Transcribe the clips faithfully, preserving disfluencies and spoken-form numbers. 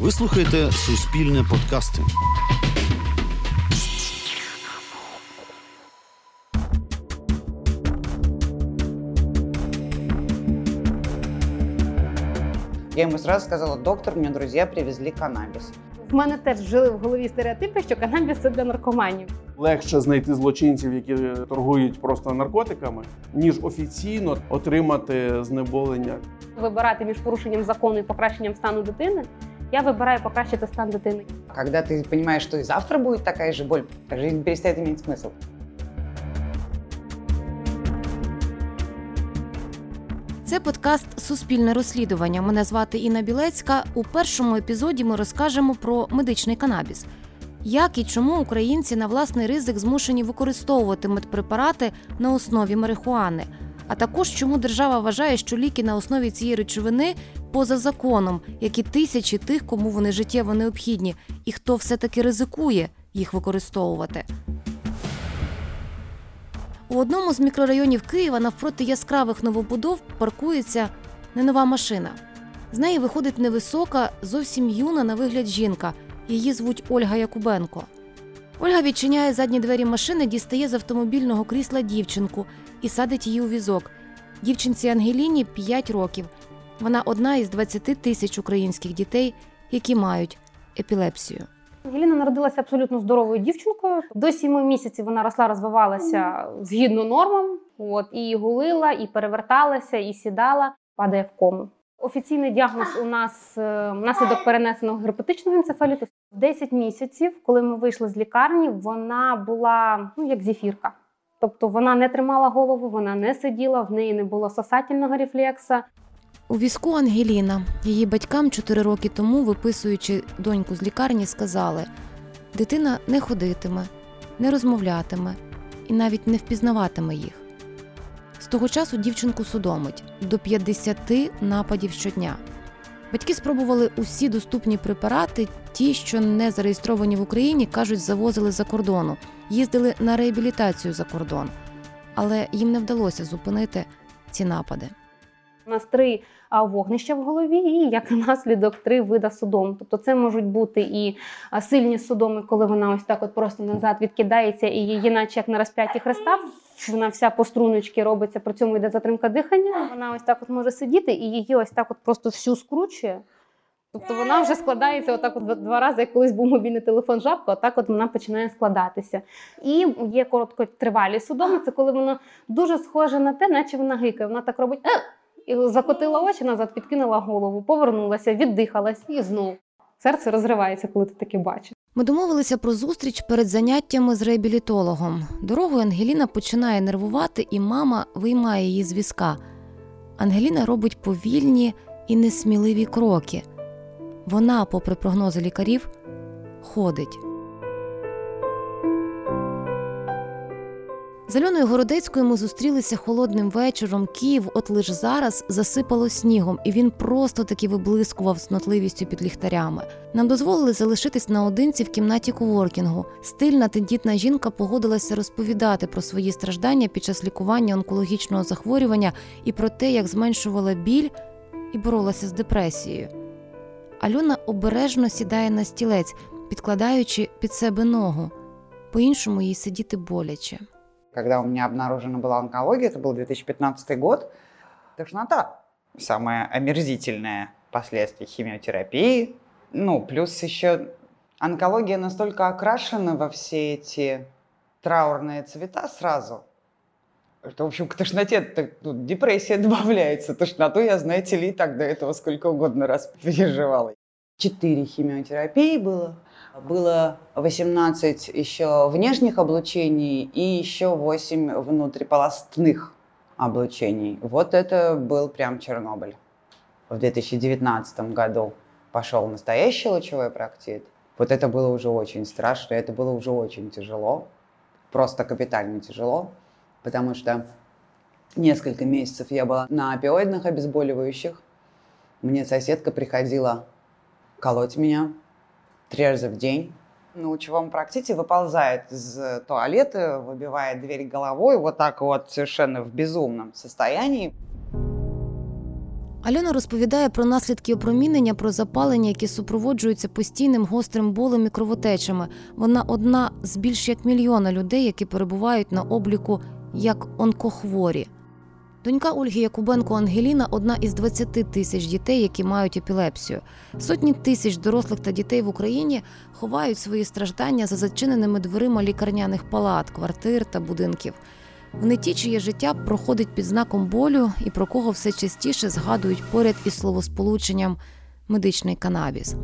Ви слухаєте «Суспільне подкасти». Я ему сразу сказала: доктор, мне друзья привезли канабис. У мене теж жили в голові стереотипи, що канабіс – це для наркоманів. Легше знайти злочинців, які торгують просто наркотиками, ніж офіційно отримати знеболення. Вибирати між порушенням закону і покращенням стану дитини, я вибираю покращити стан дитини. Коли ти розумієш, що і завтра буде така ж біль, життя перестає мати смисл. Це подкаст «Суспільне розслідування». Мене звати Інна Білецька. У першому епізоді ми розкажемо про медичний канабіс. Як і чому українці на власний ризик змушені використовувати медпрепарати на основі марихуани? А також чому держава вважає, що ліки на основі цієї речовини поза законом, як і тисячі тих, кому вони життєво необхідні, і хто все-таки ризикує їх використовувати. У одному з мікрорайонів Києва навпроти яскравих новобудов паркується ненова машина. З неї виходить невисока, зовсім юна на вигляд жінка. Її звуть Ольга Якубенко. Ольга відчиняє задні двері машини, дістає з автомобільного крісла дівчинку і садить її у візок. Дівчинці Ангеліні п'ять років. Вона одна із двадцять тисяч українських дітей, які мають епілепсію. Ангеліна народилася абсолютно здоровою дівчинкою. До сім місяців вона росла, розвивалася згідно нормам. От, і гулила, і переверталася, і сідала, падає в кому. Офіційний діагноз у нас внаслідок перенесеного герпетичного енцефаліту. В десять місяців, коли ми вийшли з лікарні, вона була, ну, як зефірка. Тобто вона не тримала голову, вона не сиділа, в неї не було сосательного рефлекса. У візку Ангеліна. Її батькам чотири роки тому, виписуючи доньку з лікарні, сказали: дитина не ходитиме, не розмовлятиме і навіть не впізнаватиме їх. З того часу дівчинку судомить – до п'ятдесят нападів щодня. Батьки спробували усі доступні препарати, ті, що не зареєстровані в Україні, кажуть, завозили з-за кордону, їздили на реабілітацію за кордон. Але їм не вдалося зупинити ці напади. У нас три вогнища в голові і, як наслідок, три види судом. Тобто це можуть бути і сильні судоми, коли вона ось так от просто назад відкидається і її наче як на розп'ятті Христа, вона вся по струночці робиться, при цьому йде затримка дихання, вона ось так от може сидіти і її ось так от просто всю скручує. Тобто вона вже складається отак от два рази, як колись був мобільний телефон жабка, отак от вона починає складатися. І є короткотривалі судоми, це коли вона дуже схожа на те, наче вона гикає, вона так робить... І закотила очі назад, підкинула голову, повернулася, віддихалась і знову. Серце розривається, коли ти таке бачиш. Ми домовилися про зустріч перед заняттями з реабілітологом. Дорогою Ангеліна починає нервувати, і мама виймає її з візка. Ангеліна робить повільні і несміливі кроки. Вона, попри прогнози лікарів, ходить. З Альоною Городецькою ми зустрілися холодним вечором. Київ от лиш зараз засипало снігом, і він просто таки виблискував з нотливістю під ліхтарями. Нам дозволили залишитись наодинці в кімнаті коворкінгу. Стильна, тендітна жінка погодилася розповідати про свої страждання під час лікування онкологічного захворювання і про те, як зменшувала біль і боролася з депресією. Альона обережно сідає на стілець, підкладаючи під себе ногу. По-іншому їй сидіти боляче. Когда у меня обнаружена была онкология, это был две тысячи пятнадцатый год, тошнота, самое омерзительное последствие химиотерапии. Ну, плюс еще онкология настолько окрашена во все эти траурные цвета сразу, что, в общем, к тошноте так, ну, депрессия добавляется. Тошноту я, знаете ли, и так до этого сколько угодно раз переживала. Четыре химиотерапии было. Было восемнадцать еще внешних облучений и еще восемь внутриполостных облучений. Вот это был прям Чернобыль. В две тысячи девятнадцатом году пошел настоящий лучевой проктит. Вот это было уже очень страшно, это было уже очень тяжело. Просто капитально тяжело, потому что несколько месяцев я была на опиоидных обезболивающих. Мне соседка приходила колоть меня три раза в день. На лучевом проктите выползает из туалета, выбивает дверь головой, вот так вот совершенно в безумном состоянии. Альона розповідає про наслідки опромінення, про запалення, які супроводжуються постійним гострим болем і кровотечами. Вона одна з більш як мільйона людей, які перебувають на обліку як онкохворі. Донька Ольги Якубенко Ангеліна – одна із двадцяти тисяч дітей, які мають епілепсію. Сотні тисяч дорослих та дітей в Україні ховають свої страждання за зачиненими дверима лікарняних палат, квартир та будинків. Вони ті, чиє життя проходить під знаком болю і про кого все частіше згадують поряд із словосполученням «медичний канабіс».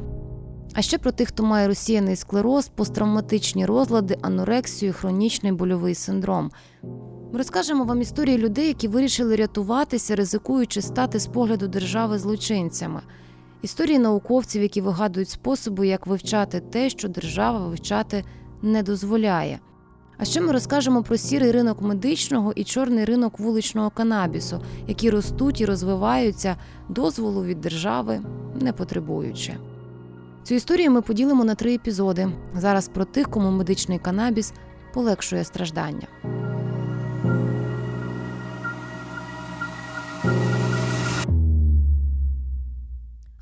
А ще про тих, хто має розсіяний склероз, посттравматичні розлади, анорексію, хронічний больовий синдром. Ми розкажемо вам історії людей, які вирішили рятуватися, ризикуючи стати з погляду держави злочинцями. Історії науковців, які вигадують способи, як вивчати те, що держава вивчати не дозволяє. А ще ми розкажемо про сірий ринок медичного і чорний ринок вуличного канабісу, які ростуть і розвиваються, дозволу від держави не потребуючи. Цю історію ми поділимо на три епізоди. Зараз про тих, кому медичний канабіс полегшує страждання.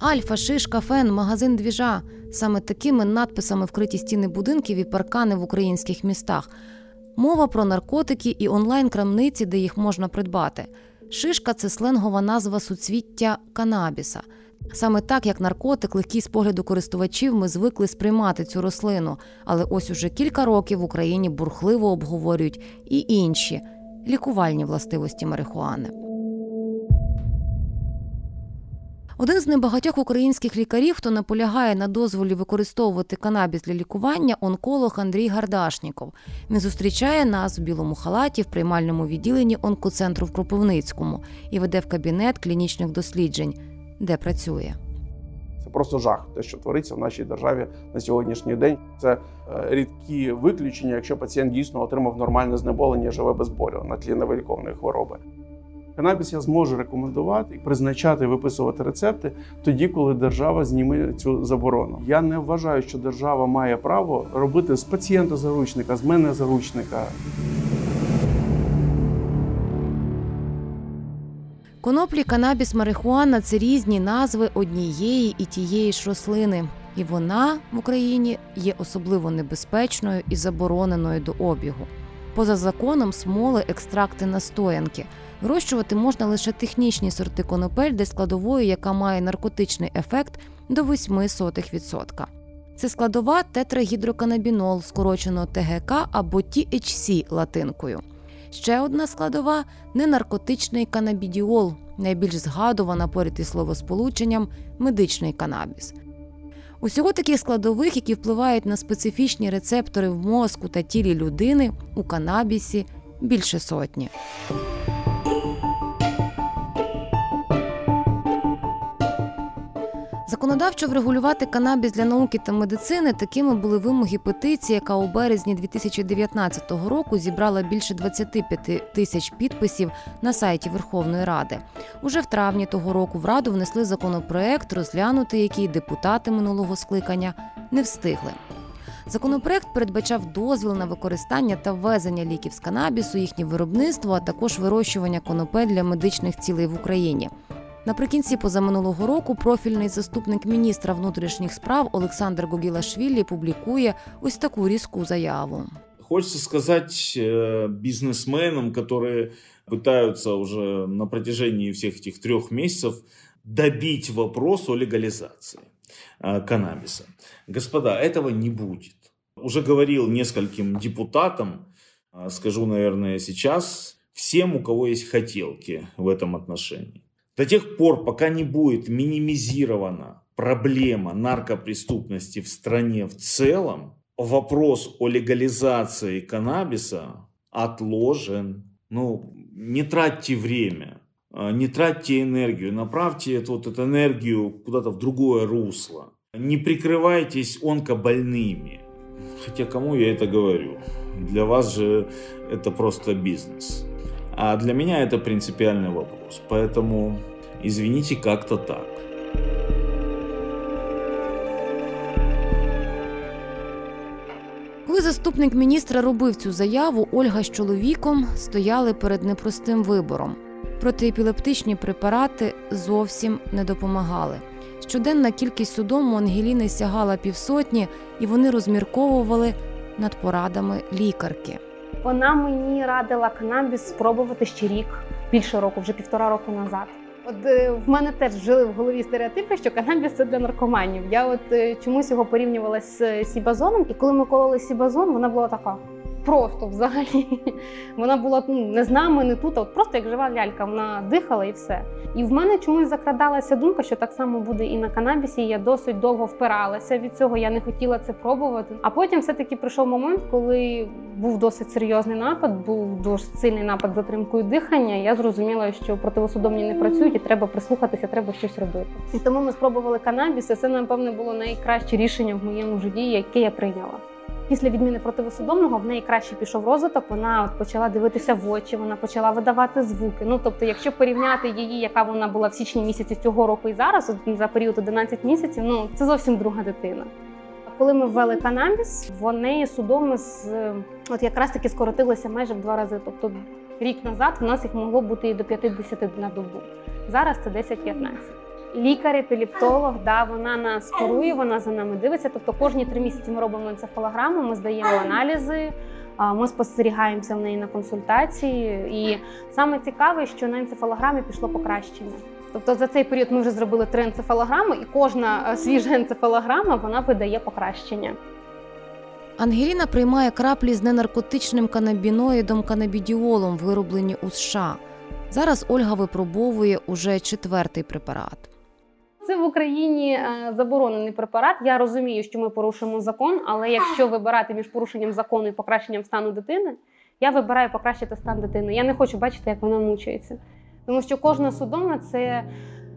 Альфа, шишка, фен, магазин двіжа. Саме такими надписами вкриті стіни будинків і паркани в українських містах. Мова про наркотики і онлайн-крамниці, де їх можна придбати. Шишка – це сленгова назва суцвіття канабіса. Саме так, як наркотик, легкий з погляду користувачів, ми звикли сприймати цю рослину. Але ось уже кілька років в Україні бурхливо обговорюють і інші – лікувальні властивості марихуани. Один з небагатьох українських лікарів, хто наполягає на дозволі використовувати канабіс для лікування, онколог Андрій Гардашніков. Він зустрічає нас в білому халаті в приймальному відділенні онкоцентру в Кропивницькому і веде в кабінет клінічних досліджень, де працює. Це просто жах, те, що твориться в нашій державі на сьогоднішній день. Це рідкі виключення, якщо пацієнт дійсно отримав нормальне знеболення, живе без болю на тлі невиліковної хвороби. Канабіс я зможу рекомендувати, призначати, виписувати рецепти тоді, коли держава зніме цю заборону. Я не вважаю, що держава має право робити з пацієнта заручника, з мене заручника. Коноплі, канабіс, марихуана – це різні назви однієї і тієї ж рослини. І вона в Україні є особливо небезпечною і забороненою до обігу. Поза законом смоли, екстракти, настоянки. Вирощувати можна лише технічні сорти конопель, де складовою, яка має наркотичний ефект, до вісім відсотків. Це складова тетрагідроканабінол, скорочено Т Г К або Ті Ейч Сі латинкою. Ще одна складова – ненаркотичний канабідіол, найбільш згадувана поряд із словосполученням «медичний канабіс». Усього таких складових, які впливають на специфічні рецептори в мозку та тілі людини, у канабісі більше сотні. Законодавчо врегулювати канабіс для науки та медицини такими були вимоги петиції, яка у березні дві тисячі дев'ятнадцятого року зібрала більше двадцяти п'яти тисяч підписів на сайті Верховної Ради. Уже в травні того року в Раду внесли законопроект, розглянути який депутати минулого скликання не встигли. Законопроект передбачав дозвіл на використання та ввезення ліків з канабісу, їхнє виробництво, а також вирощування конопель для медичних цілей в Україні. Наприкінці позаминулого року профільний заступник міністра внутрішніх справ Олександр Гогілашвілі публікує ось таку різку заяву. Хочется сказать бизнесменам, которые пытаются уже на протяжении всех этих трех месяцев добить вопрос о легализации каннабиса. Господа, этого не будет. Уже говорил нескольким депутатам, скажу, наверное, сейчас, всем, у кого есть хотелки в этом отношении. До тех пор, пока не будет минимизирована проблема наркопреступности в стране в целом, вопрос о легализации каннабиса отложен. Ну, не тратьте время, не тратьте энергию, направьте вот эту энергию куда-то в другое русло. Не прикрывайтесь онкобольными. Хотя кому я это говорю? Для вас же это просто бизнес. А для меня это принципиальный вопрос, поэтому извините, как-то так. Коли заступник міністра робив цю заяву, Ольга з чоловіком стояли перед непростим вибором. Протиепілептичні препарати зовсім не допомагали. Щоденна кількість судом у Ангеліни сягала півсотні, і вони розмірковували над порадами лікарки. Вона мені радила канабіс спробувати ще рік, більше року, вже півтора року назад. От в мене теж жили в голові стереотипи, що канабіс – це для наркоманів. Я от чомусь його порівнювала з сібазоном, і коли ми кололи сібазон, вона була така. Просто взагалі. Вона була ну, не з нами, не тут, а от просто як жива лялька, вона дихала і все. І в мене чомусь закрадалася думка, що так само буде і на канабісі, і я досить довго впиралася від цього, я не хотіла це пробувати. А потім все-таки прийшов момент, коли був досить серйозний напад, був дуже сильний напад з затримкою дихання, я зрозуміла, що противосудомні не працюють і треба прислухатися, треба щось робити. І тому ми спробували канабіс, і це, напевне, було найкраще рішення в моєму житті, яке я прийняла. Після відміни противосудомного в неї краще пішов розвиток, вона от почала дивитися в очі, вона почала видавати звуки. Ну, тобто, якщо порівняти її, яка вона була в січні місяці цього року і зараз, от за період одинадцять місяців, ну, це зовсім друга дитина. Коли ми ввели канабіс, в неї судоми з, от якраз таки скоротилися майже в два рази. Тобто, рік назад в нас їх могло бути і до п'ятдесят на добу. Зараз це десять-п'ятнадцять. Лікар, епілептолог, да, вона нас керує, вона за нами дивиться. Тобто кожні три місяці ми робимо енцефалограму, ми здаємо аналізи, ми спостерігаємося в неї на консультації. І саме цікаве, що на енцефалограмі пішло покращення. Тобто за цей період ми вже зробили три енцефалограми, і кожна свіжа енцефалограма, вона видає покращення. Ангеліна приймає краплі з ненаркотичним канабіноїдом канабідіолом, вироблені у США. Зараз Ольга випробовує уже четвертий препарат. Це в Україні заборонений препарат. Я розумію, що ми порушимо закон, але якщо вибирати між порушенням закону і покращенням стану дитини, я вибираю покращити стан дитини. Я не хочу бачити, як вона мучається. Тому що кожна судома – це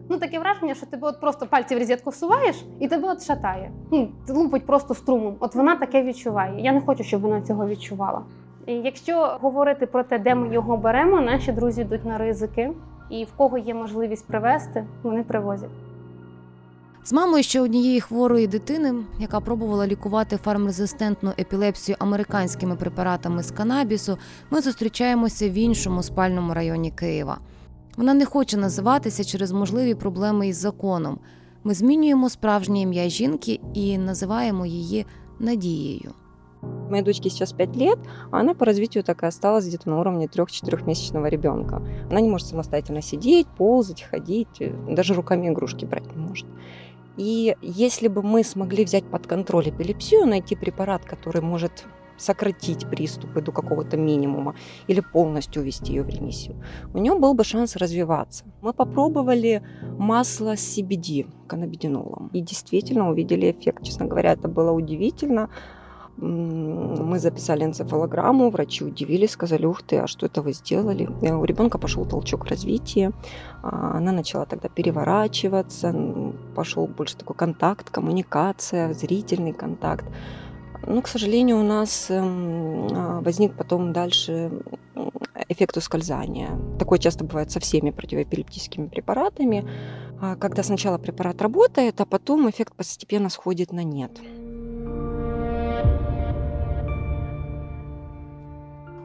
ну, таке враження, що тебе от просто пальці в розетку всуваєш і тебе от шатає. Ну, лупить просто струмом. От вона таке відчуває. Я не хочу, щоб вона цього відчувала. І якщо говорити про те, де ми його беремо, наші друзі йдуть на ризики. І в кого є можливість привезти, вони привозять. З мамою ще однієї хворої дитини, яка пробувала лікувати фармрезистентну епілепсію американськими препаратами з канабісу, ми зустрічаємося в іншому спальному районі Києва. Вона не хоче називатися через можливі проблеми із законом. Ми змінюємо справжнє ім'я жінки і називаємо її Надією. Моей дочке сейчас пять лет, а она по развитию такая осталась где-то на уровне трёх-четырёхмесячного ребенка. Она не может самостоятельно сидеть, ползать, ходить, даже руками игрушки брать не может. И если бы мы смогли взять под контроль эпилепсию, найти препарат, который может сократить приступы до какого-то минимума или полностью увести ее в ремиссию, у нее был бы шанс развиваться. Мы попробовали масло с си би ди, каннабидинолом, и действительно увидели эффект. Честно говоря, это было удивительно. Мы записали энцефалограмму, врачи удивились, сказали, ух ты, а что это вы сделали? У ребенка пошел толчок в развитии, она начала тогда переворачиваться, пошел больше такой контакт, коммуникация, зрительный контакт. Но, к сожалению, у нас возник потом дальше эффект ускользания. Такое часто бывает со всеми противоэпилептическими препаратами, когда сначала препарат работает, а потом эффект постепенно сходит на нет.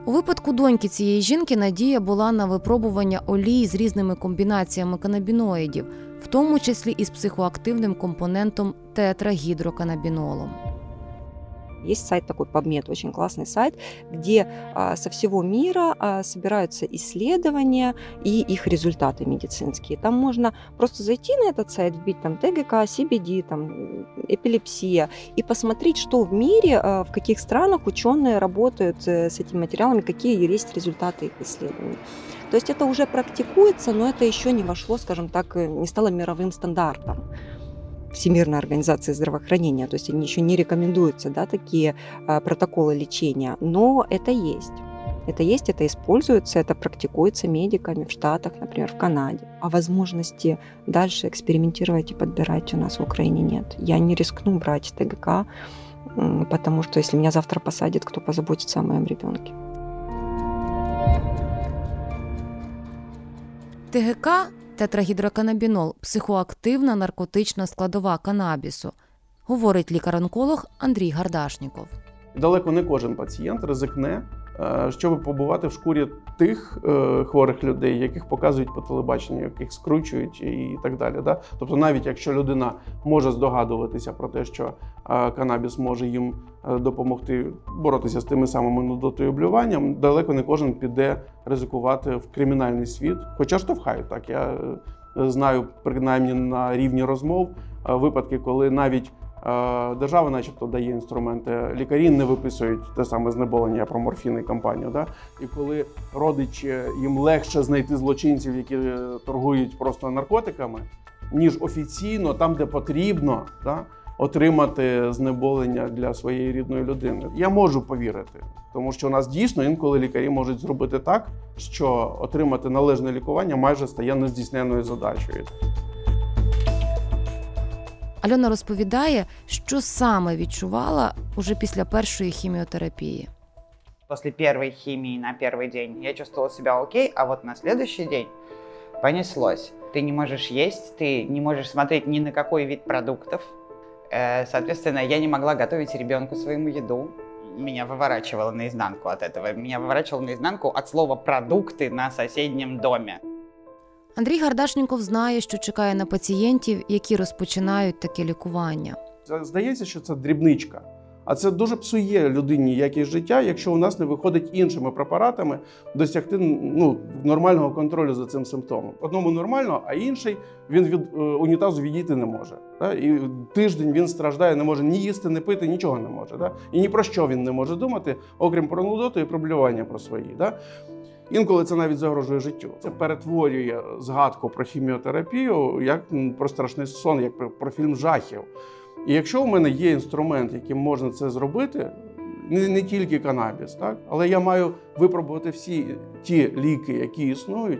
У випадку доньки цієї жінки Надія була на випробування олій з різними комбінаціями канабіноїдів, в тому числі із психоактивним компонентом тетрагідроканабінолом. Есть сайт такой PubMed, очень классный сайт, где а, со всего мира а, собираются исследования и их результаты медицинские. Там можно просто зайти на этот сайт, вбить там тэ гэ ка, си би ди, там, эпилепсия и посмотреть, что в мире, а, в каких странах ученые работают с этими материалами, какие есть результаты их исследований. То есть это уже практикуется, но это еще не вошло, скажем так, не стало мировым стандартом. Всемирной организации здравоохранения, то есть они еще не рекомендуются, да, такие а, протоколы лечения, но это есть. Это есть, это используется, это практикуется медиками в Штатах, например, в Канаде. А возможности дальше экспериментировать и подбирать у нас в Украине нет. Я не рискну брать тэ гэ ка, потому что если меня завтра посадят, кто позаботится о моем ребенке? тэ гэ ка? Тетрагідроканабінол – психоактивна наркотична складова канабісу, говорить лікар-онколог Андрій Гардашніков. Далеко не кожен пацієнт ризикне щоб побувати в шкурі тих е, хворих людей, яких показують по телебаченню, яких скручують і так далі. Да? Тобто навіть якщо людина може здогадуватися про те, що е, канабіс може їм е, допомогти боротися з тими самими нудотою і блюванням, далеко не кожен піде ризикувати в кримінальний світ, хоча штовхають так. Я е, знаю, принаймні на рівні розмов, е, випадки, коли навіть держава начебто дає інструменти, лікарі не виписують те саме знеболення про морфін і компанію. Да? І коли родичі, їм легше знайти злочинців, які торгують просто наркотиками, ніж офіційно, там де потрібно, да, отримати знеболення для своєї рідної людини. Я можу повірити, тому що у нас дійсно інколи лікарі можуть зробити так, що отримати належне лікування майже стає нездійсненною задачею. Альона розповідає, що саме відчувала уже після першої хіміотерапії. Після першої хімії на перший день я чувствовала себе окей, а от на наступний день понеслось. Ти не можеш їсти, ти не можеш смотреть ні на який вид продуктів. Соответственно, я не могла готовити ребенку свою їду. Меня выворачивало наизнанку от этого. Меня выворачивало наизнанку от слова «продукты» на сусідньому домі. Андрій Гардашніков знає, що чекає на пацієнтів, які розпочинають таке лікування. Здається, що це дрібничка. А це дуже псує людині якість життя, якщо у нас не виходить іншими препаратами досягти, ну, нормального контролю за цим симптомом. Одному нормально, а інший він від е, унітазу відійти не може. Да? І тиждень він страждає, не може ні їсти, ні пити, нічого не може. Да? І ні про що він не може думати, окрім про нудоту і про блювання про свої. Да? Інколи це навіть загрожує життю. Це перетворює згадку про хіміотерапію як про страшний сон, як про фільм жахів. І якщо у мене є інструмент, яким можна це зробити, не, не тільки канабіс, так? Але я маю випробувати всі ті ліки, які існують,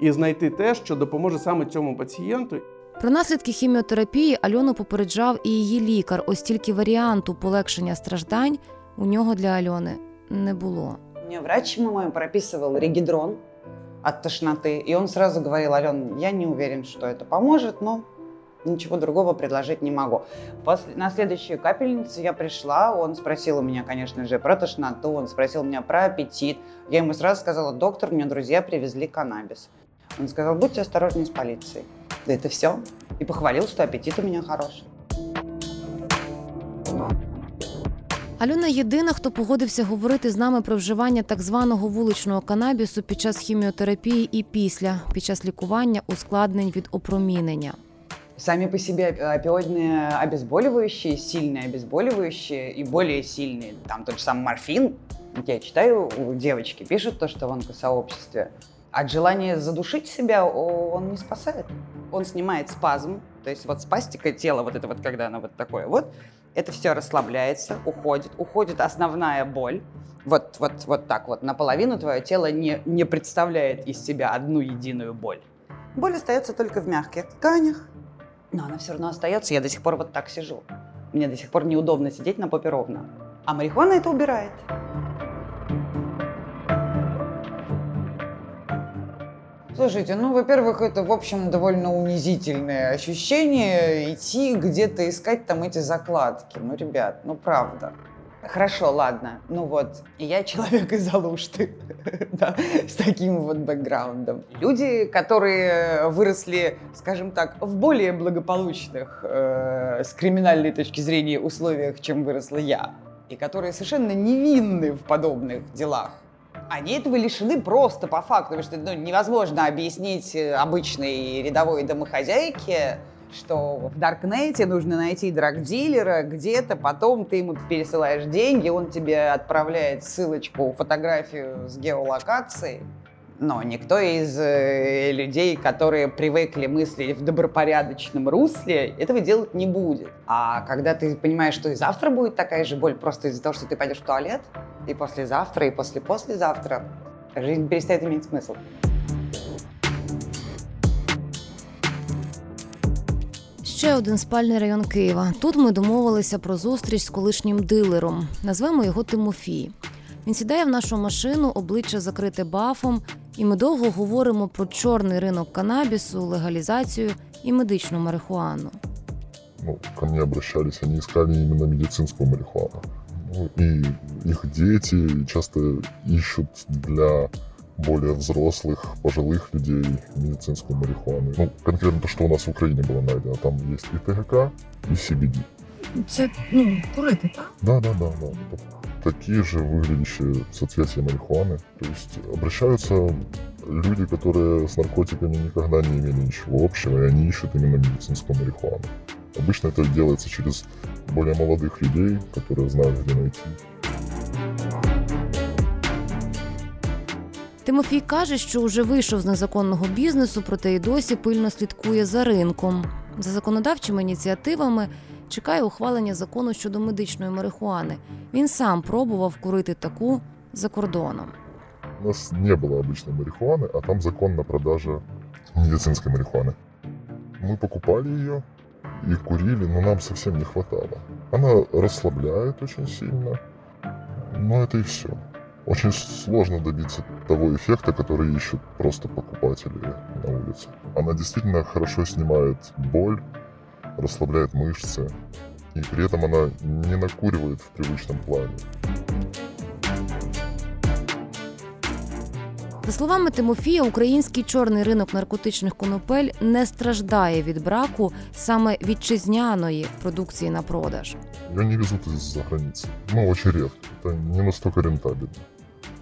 і знайти те, що допоможе саме цьому пацієнту. Про наслідки хіміотерапії Альону попереджав і її лікар. Ось тільки варіанту полегшення страждань у нього для Альони не було. Мне врач мой прописывал регидрон от тошноты, и он сразу говорил: «Ален, я не уверен, что это поможет, но ничего другого предложить не могу». После, на следующую капельницу я пришла, он спросил у меня, конечно же, про тошноту, он спросил меня про аппетит. Я ему сразу сказала: «Доктор, мне друзья привезли каннабис». Он сказал: «Будьте осторожнее с полицией». Да это все. И похвалил, что аппетит у меня хороший. Альона єдина, хто погодився говорити з нами про вживання так званого вуличного канабісу під час хіміотерапії і після, під час лікування ускладнень від опромінення. Самі по собі опіоїдні обезболюваючі, сильні обезболюваючі і більш сильні, там той же сам морфін. Я читаю, у дівчатки пишуть, що в онкосообществі. От желания задушить себя он не спасает. Он снимает спазм, то есть вот спастика тела, вот это вот, когда она вот такое вот, это все расслабляется, уходит, уходит основная боль. Вот, вот, вот так вот, наполовину твое тело не, не представляет из себя одну единую боль. Боль остается только в мягких тканях, но она все равно остается. Я до сих пор вот так сижу. Мне до сих пор неудобно сидеть на попе ровно. А марихуана это убирает. Слушайте, ну, во-первых, это, в общем, довольно унизительное ощущение идти где-то искать там эти закладки. Ну, ребят, ну, правда. Хорошо, ладно, ну вот, я человек из Алушты, да, с таким вот бэкграундом. Люди, которые выросли, скажем так, в более благополучных э, с криминальной точки зрения условиях, чем выросла я, и которые совершенно невинны в подобных делах, они этого лишены просто по факту, потому что, ну, невозможно объяснить обычной рядовой домохозяйке, что в Даркнете нужно найти драгдилера где-то, потом ты ему пересылаешь деньги, он тебе отправляет ссылочку, фотографию с геолокацией. Но никто из людей, которые привыкли мыслить в добропорядочном русле, этого делать не будет. А когда ты понимаешь, что и завтра будет такая же боль, просто из-за того, что ты пойдешь в туалет, и послезавтра, и после-послезавтра, жизнь перестает иметь смысл. Ще один спальний район Києва. Тут ми домовилися про зустріч з колишнім дилером. Назвемо його Тимофій. Він сідає в нашу машину, обличчя закрите бафом, і ми довго говоримо про чорний ринок канабісу, легалізацію і медичну марихуану. Ну, ко мне обращались, они искали именно медицинскую марихуану. ну, и их дети часто ищут для более взрослых, пожилых людей медицинскую марихуану. Ну, конкретно то, что у нас в Украине было найдено, там есть и ТГК, и си би ди. Це, ну, курити, так? Да, да, да, да. Такие же выглядящие соцветия марихуаны. То есть обращаются люди, которые с наркотиками никогда не имели ничего общего, и они ищут именно медицинскую марихуану. Обычно это делается через более молодых людей, которые знают, где найти. Тимофій каже, що вже вийшов з незаконного бізнесу, проте й досі пильно слідкує за ринком. За законодавчими ініціативами чекає ухвалення закону щодо медичної марихуани. Він сам пробував курити таку за кордоном. У нас не було звичайної марихуани, а там закон на продажу медицинської марихуани. Ми покупали її и курили, но нам совсем не хватало. Она расслабляет очень сильно, но это и все. Очень сложно добиться того эффекта, который ищут просто покупатели на улице. Она действительно хорошо снимает боль, расслабляет мышцы, и при этом она не накуривает в привычном плане. За словами Тимофія, український чорний ринок наркотичних конопель не страждає від браку саме вітчизняної продукції на продаж. Її не везуть із-за границі. Ну, дуже рідко. Це не настільки рентабельно.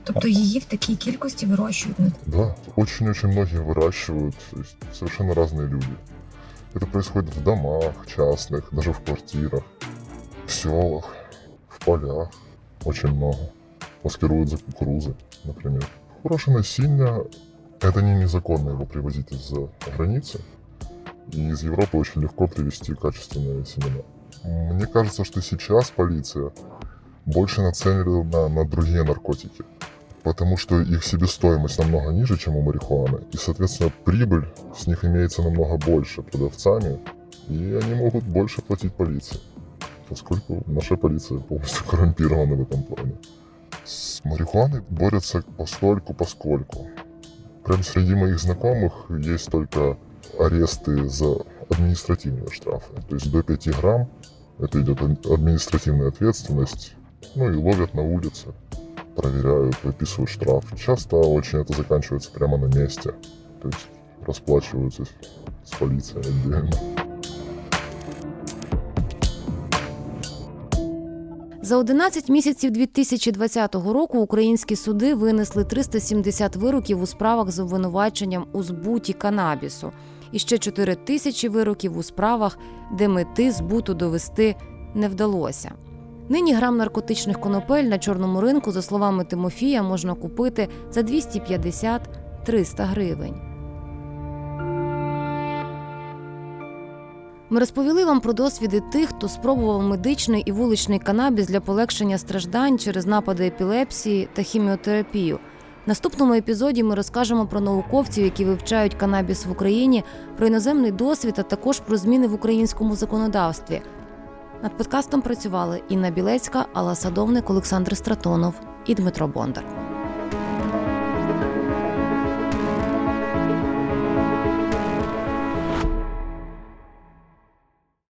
Тобто її в такій кількості вирощують? Так. Да. Дуже-дуже багато вирощують. Совершенно різні люди. Це відбувається в домах, частних, навіть в квартирах, в селах, в полях. Дуже багато. Маскирують за кукурузи, наприклад. Брошенное сильно, это не незаконно его привозить из-за границы, и из Европы очень легко привезти качественные семена. Мне кажется, что сейчас полиция больше нацелена на другие наркотики, потому что их себестоимость намного ниже, чем у марихуаны, и, соответственно, прибыль с них имеется намного больше продавцами, и они могут больше платить полиции, поскольку наша полиция полностью коррумпирована в этом плане. С марихуаной борются постольку-поскольку. Прямо среди моих знакомых есть только аресты за административные штрафы. То есть до пять грамм это идет административная ответственность. Ну и ловят на улице, проверяют, выписывают штраф. Часто очень это заканчивается прямо на месте. То есть расплачиваются с полицией отдельно. За одинадцять місяців дві тисячі двадцятого року українські суди винесли триста сімдесят вироків у справах з обвинуваченням у збуті канабісу і ще чотири тисячі вироків у справах, де мети збуту довести не вдалося. Нині грам наркотичних конопель на чорному ринку, за словами Тимофія, можна купити за двісті п'ятдесят - триста гривень. Ми розповіли вам про досвіди тих, хто спробував медичний і вуличний канабіс для полегшення страждань через напади епілепсії та хіміотерапію. В наступному епізоді ми розкажемо про науковців, які вивчають канабіс в Україні, про іноземний досвід, а також про зміни в українському законодавстві. Над подкастом працювали Інна Білецька, Алла Садовник, Олександр Стратонов і Дмитро Бондар.